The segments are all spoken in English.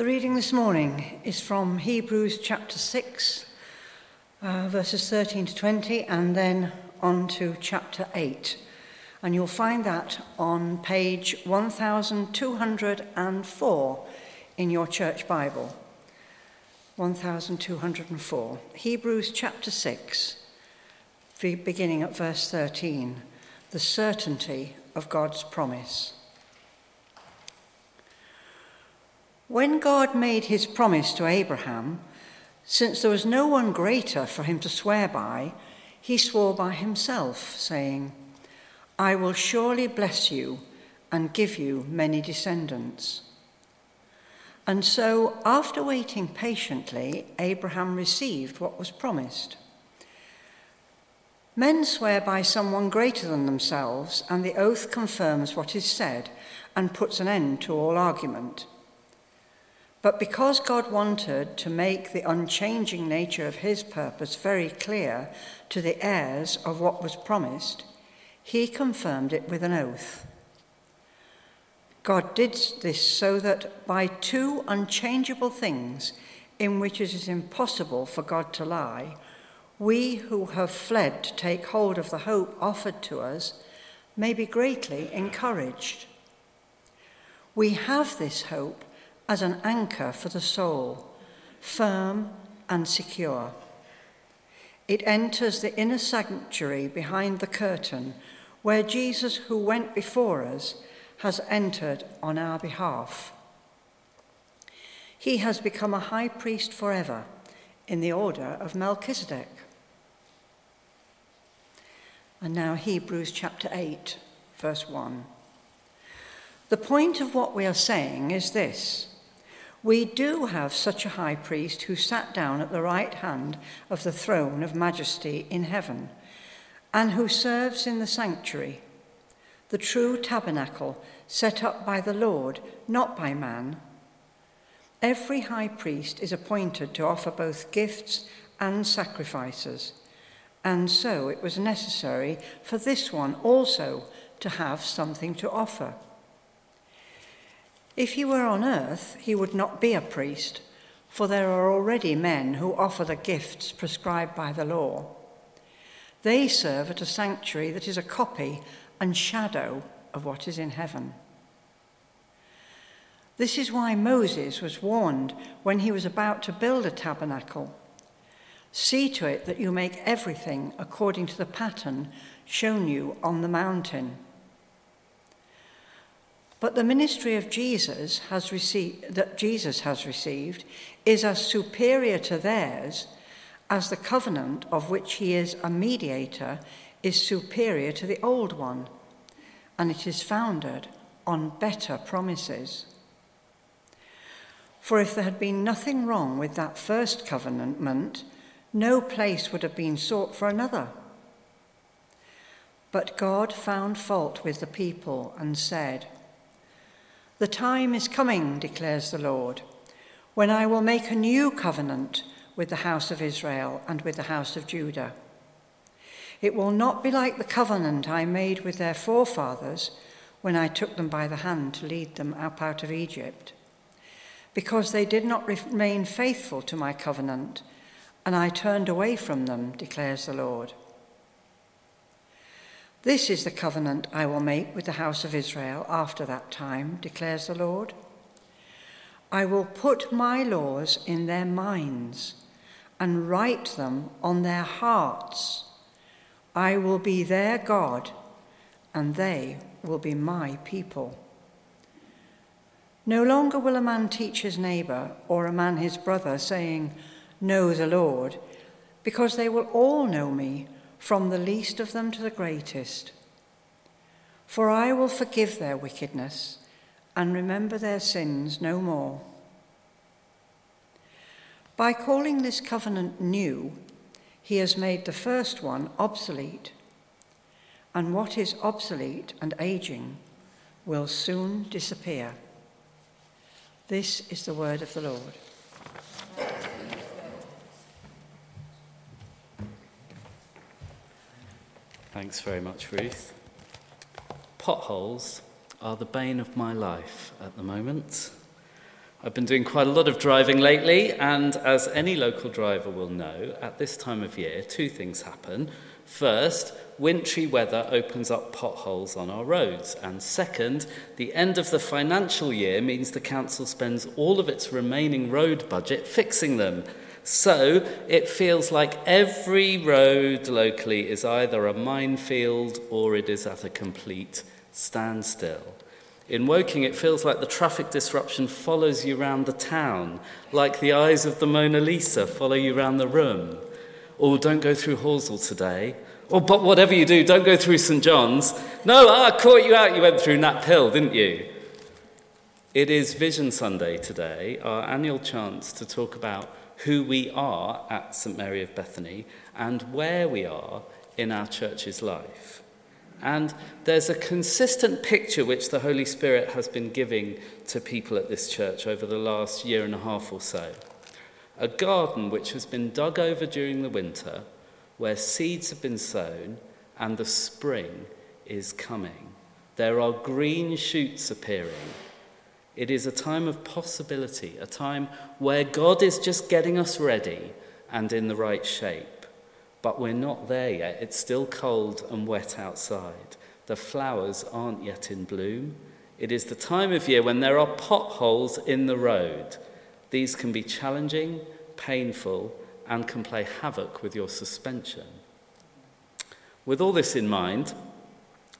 The reading this morning is from Hebrews chapter 6, verses 13 to 20, and then on to chapter 8. And you'll find that on page 1204 in your church Bible. 1204. Hebrews chapter 6, beginning at verse 13. The certainty of God's promise. When God made his promise to Abraham, since there was no one greater for him to swear by, he swore by himself, saying, I will surely bless you and give you many descendants. And so, after waiting patiently, Abraham received what was promised. Men swear by someone greater than themselves, and the oath confirms what is said and puts an end to all argument. But because God wanted to make the unchanging nature of his purpose very clear to the heirs of what was promised, he confirmed it with an oath. God did this so that by two unchangeable things, in which it is impossible for God to lie, we who have fled to take hold of the hope offered to us may be greatly encouraged. We have this hope as an anchor for the soul, firm and secure. It enters the inner sanctuary behind the curtain, where Jesus, who went before us, has entered on our behalf. He has become a high priest forever, in the order of Melchizedek. And now Hebrews chapter 8, verse 1. The point of what we are saying is this. We do have such a high priest who sat down at the right hand of the throne of majesty in heaven, and who serves in the sanctuary, the true tabernacle set up by the Lord, not by man. Every high priest is appointed to offer both gifts and sacrifices, and so it was necessary for this one also to have something to offer. If he were on earth, he would not be a priest, for there are already men who offer the gifts prescribed by the law. They serve at a sanctuary that is a copy and shadow of what is in heaven. This is why Moses was warned when he was about to build a tabernacle. See to it that you make everything according to the pattern shown you on the mountain. But the ministry of Jesus has received is as superior to theirs as the covenant of which he is a mediator is superior to the old one, and it is founded on better promises. For if there had been nothing wrong with that first covenant, no place would have been sought for another. But God found fault with the people and said, The time is coming, declares the Lord, when I will make a new covenant with the house of Israel and with the house of Judah. It will not be like the covenant I made with their forefathers when I took them by the hand to lead them up out of Egypt, because they did not remain faithful to my covenant, and I turned away from them, declares the Lord. This is the covenant I will make with the house of Israel after that time, declares the Lord. I will put my laws in their minds and write them on their hearts. I will be their God, and they will be my people. No longer will a man teach his neighbor or a man his brother, saying, Know the Lord, because they will all know me, from the least of them to the greatest. For I will forgive their wickedness and remember their sins no more. By calling this covenant new, he has made the first one obsolete, and what is obsolete and aging will soon disappear. This is the word of the Lord. Thanks very much, Ruth. Potholes are the bane of my life at the moment. I've been doing quite a lot of driving lately, and as any local driver will know, at this time of year, two things happen. First, wintry weather opens up potholes on our roads, and second, the end of the financial year means the council spends all of its remaining road budget fixing them. So it feels like every road locally is either a minefield or it is at a complete standstill. In Woking, it feels like the traffic disruption follows you round the town, like the eyes of the Mona Lisa follow you round the room. Oh, don't go through Horsell today. Oh, but whatever you do, don't go through St. John's. No, I caught you out, you went through Nap Hill, didn't you? It is Vision Sunday today, our annual chance to talk about who we are at St. Mary of Bethany and where we are in our church's life. And there's a consistent picture which the Holy Spirit has been giving to people at this church over the last year and a half or so. A garden which has been dug over during the winter, where seeds have been sown and the spring is coming. There are green shoots appearing. It is a time of possibility, a time where God is just getting us ready and in the right shape. But we're not there yet. It's still cold and wet outside. The flowers aren't yet in bloom. It is the time of year when there are potholes in the road. These can be challenging, painful, and can play havoc with your suspension. With all this in mind,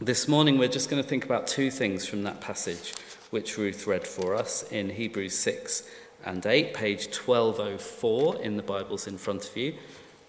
this morning we're just going to think about two things from that passage which Ruth read for us in Hebrews 6 and 8, page 1204 in the Bibles in front of you.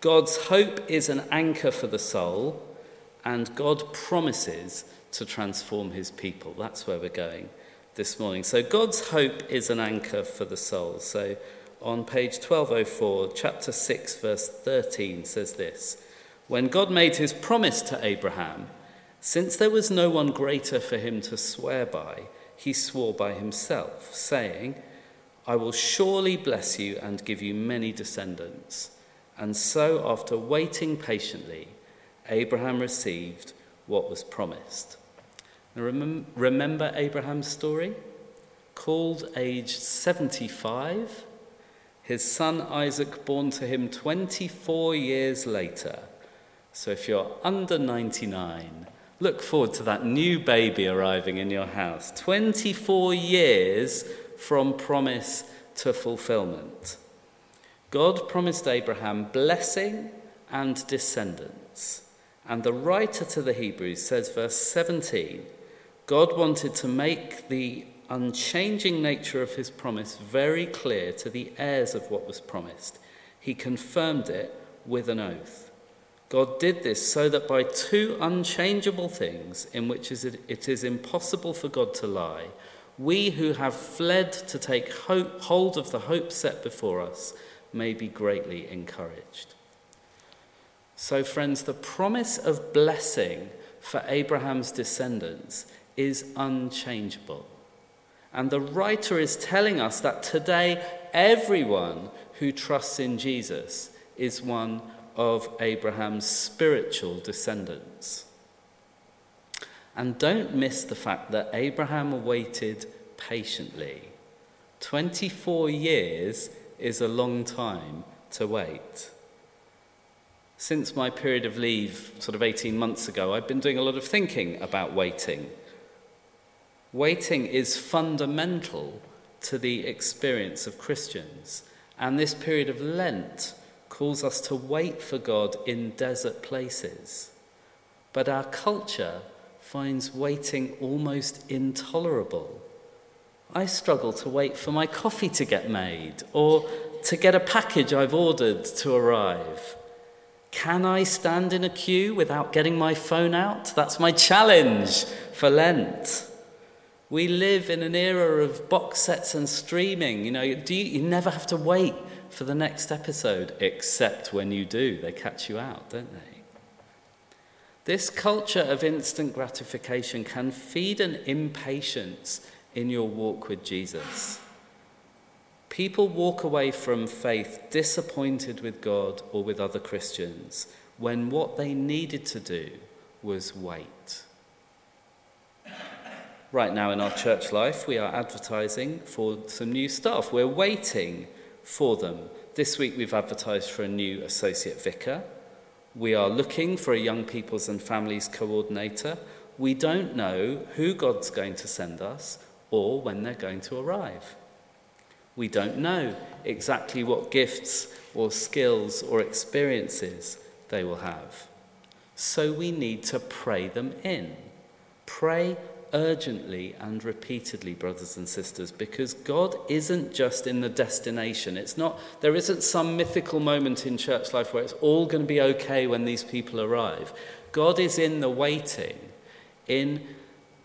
God's hope is an anchor for the soul, and God promises to transform his people. That's where we're going this morning. So God's hope is an anchor for the soul. So on page 1204, chapter 6, verse 13 says this: when God made his promise to Abraham, since there was no one greater for him to swear by, he swore by himself, saying, I will surely bless you and give you many descendants. And so, after waiting patiently, Abraham received what was promised. Now, remember Abraham's story? Called aged 75, his son Isaac born to him 24 years later. So if you're under 99, look forward to that new baby arriving in your house. 24 years from promise to fulfillment. God promised Abraham blessing and descendants. And the writer to the Hebrews says, verse 17, God wanted to make the unchanging nature of his promise very clear to the heirs of what was promised. He confirmed it with an oath. God did this so that by two unchangeable things, in which it is impossible for God to lie, we who have fled to take hold of the hope set before us may be greatly encouraged. So, friends, the promise of blessing for Abraham's descendants is unchangeable. And the writer is telling us that today everyone who trusts in Jesus is one of Abraham's spiritual descendants. And don't miss the fact that Abraham awaited patiently. 24 years is a long time to wait. Since my period of leave, sort of 18 months ago, I've been doing a lot of thinking about waiting. Waiting is fundamental to the experience of Christians, and this period of Lent calls us to wait for God in desert places. But our culture finds waiting almost intolerable. I struggle to wait for my coffee to get made or to get a package I've ordered to arrive. Can I stand in a queue without getting my phone out? That's my challenge for Lent. We live in an era of box sets and streaming. You never have to wait for the next episode, except when you do. They catch you out, don't they? This culture of instant gratification can feed an impatience in your walk with Jesus. People walk away from faith disappointed with God or with other Christians when what they needed to do was wait. Right now in our church life, we are advertising for some new staff. We're waiting for them. This week we've advertised for a new associate vicar. We are looking for a young people's and families coordinator. We don't know who God's going to send us or when they're going to arrive. We don't know exactly what gifts or skills or experiences they will have. So we need to pray them in. Pray urgently and repeatedly, brothers and sisters, because God isn't just in the destination. There isn't some mythical moment in church life where it's all going to be okay when these people arrive. God is in the waiting.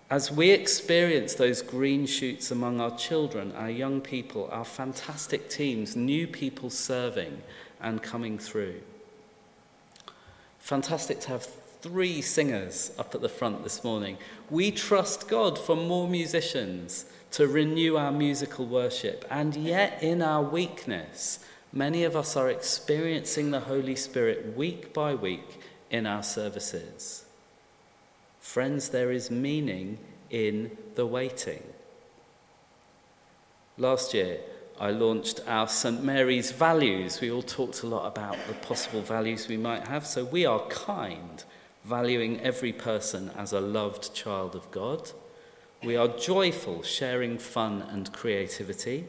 As we experience those green shoots among our children, our young people, our fantastic teams, new people serving and coming through. Fantastic to have three singers up at the front this morning. We trust God for more musicians to renew our musical worship. And yet in our weakness, many of us are experiencing the Holy Spirit week by week in our services. Friends, there is meaning in the waiting. Last year, I launched our St. Mary's values. We all talked a lot about the possible values we might have. So we are kind, valuing every person as a loved child of God. We are joyful, sharing fun and creativity.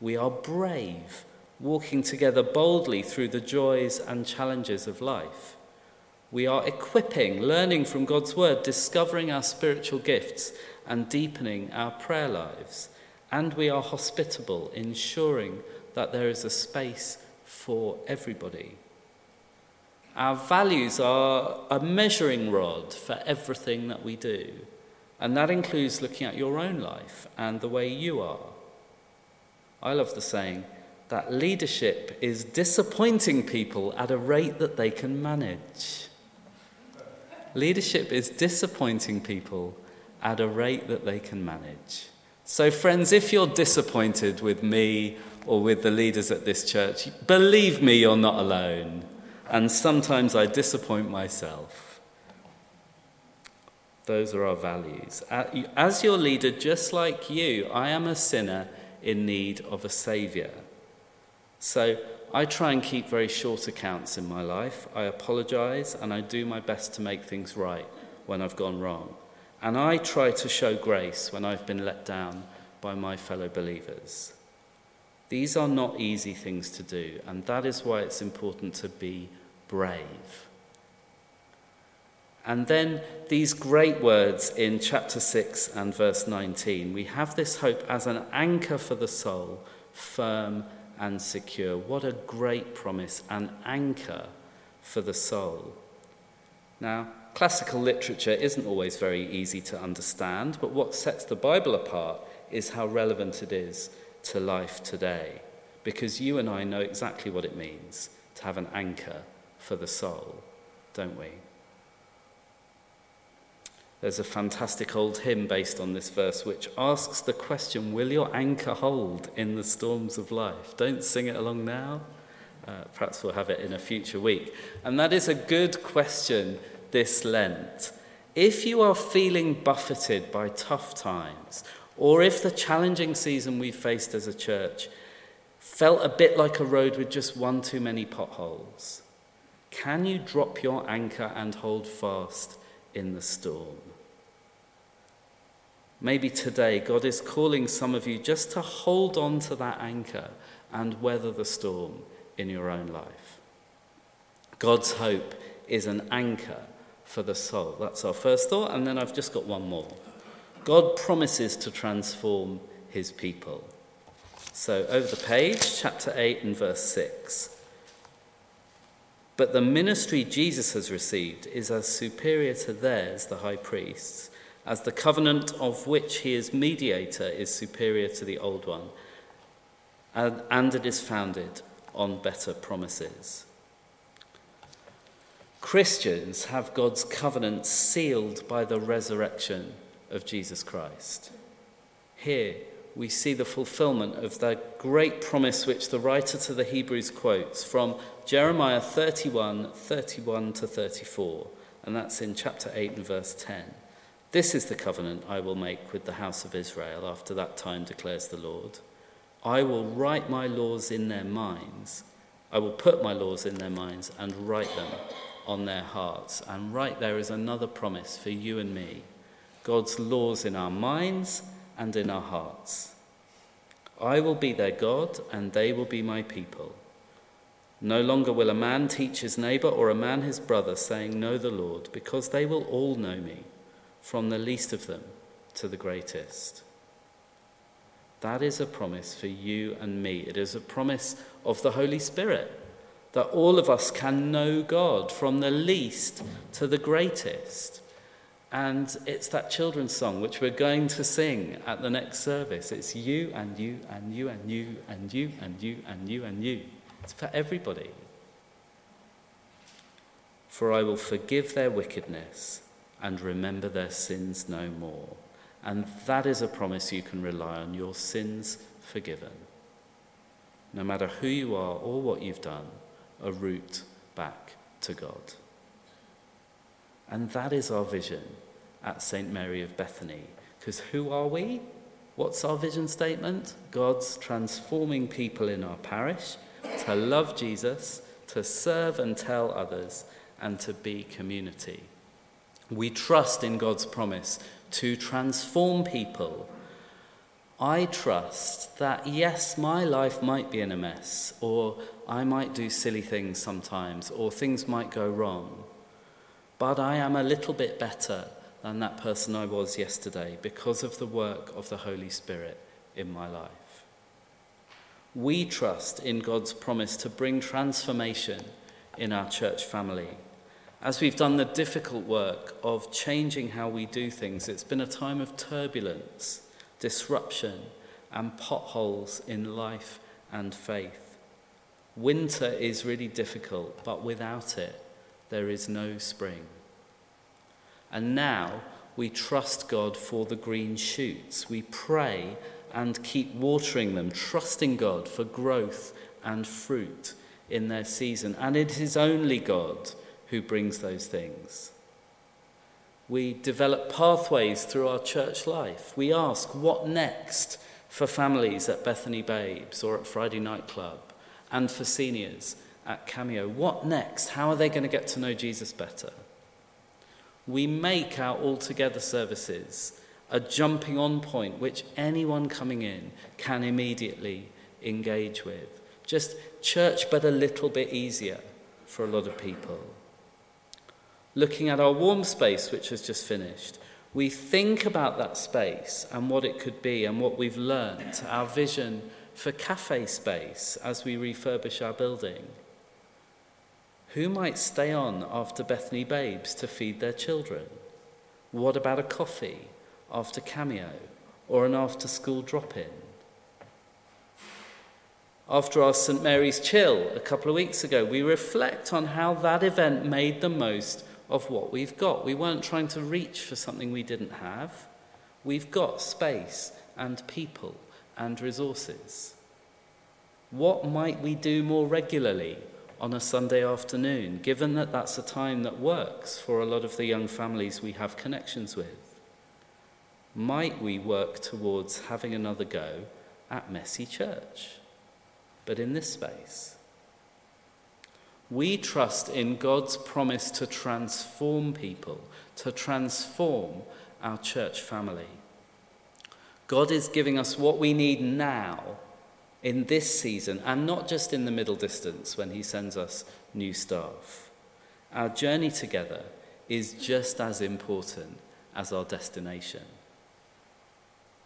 We are brave, walking together boldly through the joys and challenges of life. We are equipping, learning from God's word, discovering our spiritual gifts and deepening our prayer lives. And we are hospitable, ensuring that there is a space for everybody. Our values are a measuring rod for everything that we do. And that includes looking at your own life and the way you are. I love the saying that leadership is disappointing people at a rate that they can manage. Leadership is disappointing people at a rate that they can manage. So friends, if you're disappointed with me or with the leaders at this church, believe me, you're not alone. And sometimes I disappoint myself. Those are our values. As your leader, just like you, I am a sinner in need of a saviour. So I try and keep very short accounts in my life. I apologise and I do my best to make things right when I've gone wrong. And I try to show grace when I've been let down by my fellow believers. These are not easy things to do, and that is why it's important to be brave. And then these great words in chapter 6 and verse 19. We have this hope as an anchor for the soul, firm and secure. What a great promise, an anchor for the soul. Now, classical literature isn't always very easy to understand, but what sets the Bible apart is how relevant it is to life today, because you and I know exactly what it means to have an anchor for the soul, don't we? There's a fantastic old hymn based on this verse which asks the question, will your anchor hold in the storms of life? Don't sing it along now. Perhaps we'll have it in a future week. And that is a good question this Lent. If you are feeling buffeted by tough times, or if the challenging season we've faced as a church felt a bit like a road with just one too many potholes, can you drop your anchor and hold fast in the storm? Maybe today God is calling some of you just to hold on to that anchor and weather the storm in your own life. God's hope is an anchor for the soul. That's our first thought, and then I've just got one more. God promises to transform his people. So over the page, chapter 8 and verse 6. But the ministry Jesus has received is as superior to theirs, the high priests, as the covenant of which he is mediator is superior to the old one, and it is founded on better promises. Christians have God's covenant sealed by the resurrection of Jesus Christ. Here we see the fulfillment of that great promise which the writer to the Hebrews quotes from Jeremiah 31, 31 to 34, and that's in chapter 8 and verse 10. This is the covenant I will make with the house of Israel after that time, declares the Lord. I will write my laws in their minds. I will put my laws in their minds and write them on their hearts. And right there is another promise for you and me. God's laws in our minds and in our hearts. I will be their God and they will be my people. No longer will a man teach his neighbour or a man his brother, saying, know the Lord, because they will all know me, from the least of them to the greatest. That is a promise for you and me. It is a promise of the Holy Spirit, that all of us can know God from the least to the greatest. And it's that children's song which we're going to sing at the next service. It's you and you and you and you and you and you and you and you. It's for everybody. For I will forgive their wickedness and remember their sins no more. And that is a promise you can rely on, your sins forgiven. No matter who you are or what you've done, a route back to God. And that is our vision at St. Mary of Bethany. Because who are we? What's our vision statement? God's transforming people in our parish to love Jesus, to serve and tell others, and to be community. We trust in God's promise to transform people. I trust that, yes, my life might be in a mess, or I might do silly things sometimes, or things might go wrong. But I am a little bit better than that person I was yesterday because of the work of the Holy Spirit in my life. We trust in God's promise to bring transformation in our church family. As we've done the difficult work of changing how we do things, it's been a time of turbulence, disruption, and potholes in life and faith. Winter is really difficult, but without it, there is no spring. And now we trust God for the green shoots. We pray and keep watering them, trusting God for growth and fruit in their season. And it is only God who brings those things. We develop pathways through our church life. We ask, what next for families at Bethany Babes or at Friday Night Club, and for seniors at Cameo? What next? How are they going to get to know Jesus better? We make our all-together services a jumping on point which anyone coming in can immediately engage with. Just church but a little bit easier for a lot of people. Looking at our warm space, which has just finished, we think about that space and what it could be and what we've learnt, our vision for cafe space as we refurbish our building. Who might stay on after Bethany Babes to feed their children? What about a coffee after Cameo or an after-school drop-in? After our St. Mary's Chill a couple of weeks ago, we reflect on how that event made the most of what we've got. We weren't trying to reach for something we didn't have. We've got space and people and resources. What might we do more regularly on a Sunday afternoon, given that that's a time that works for a lot of the young families we have connections with? Might we work towards having another go at Messy Church, but in this space? We trust in God's promise to transform people, to transform our church family. God is giving us what we need now, in this season, and not just in the middle distance when he sends us new staff. Our journey together is just as important as our destination.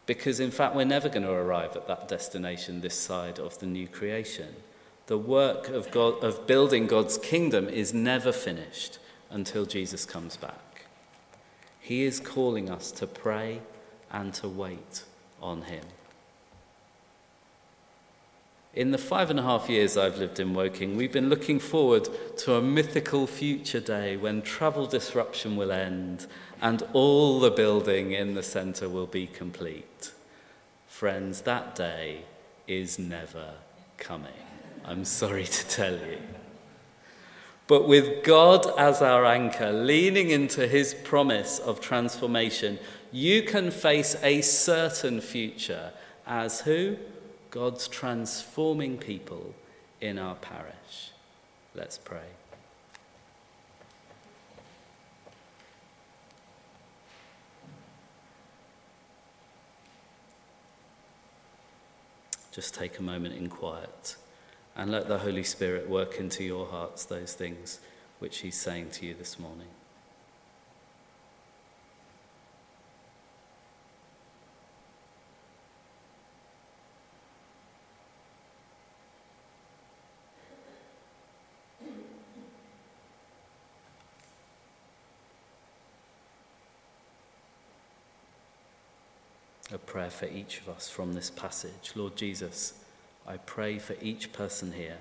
Because in fact, we're never going to arrive at that destination this side of the new creation. The work of God, of building God's kingdom, is never finished until Jesus comes back. He is calling us to pray and to wait on him. In the 5.5 years I've lived in Woking, we've been looking forward to a mythical future day when travel disruption will end and all the building in the centre will be complete. Friends, that day is never coming. I'm sorry to tell you. But with God as our anchor, leaning into his promise of transformation, you can face a certain future as who? God's transforming people in our parish. Let's pray. Just take a moment in quiet and let the Holy Spirit work into your hearts those things which he's saying to you this morning. A prayer for each of us from this passage. Lord Jesus, I pray for each person here.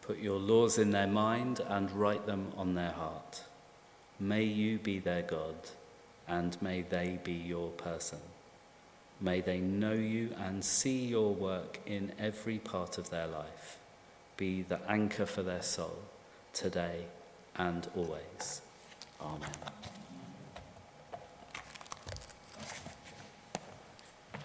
Put your laws in their mind and write them on their heart. May you be their God, and may they be your person. May they know you and see your work in every part of their life. Be the anchor for their soul, today and always. Amen.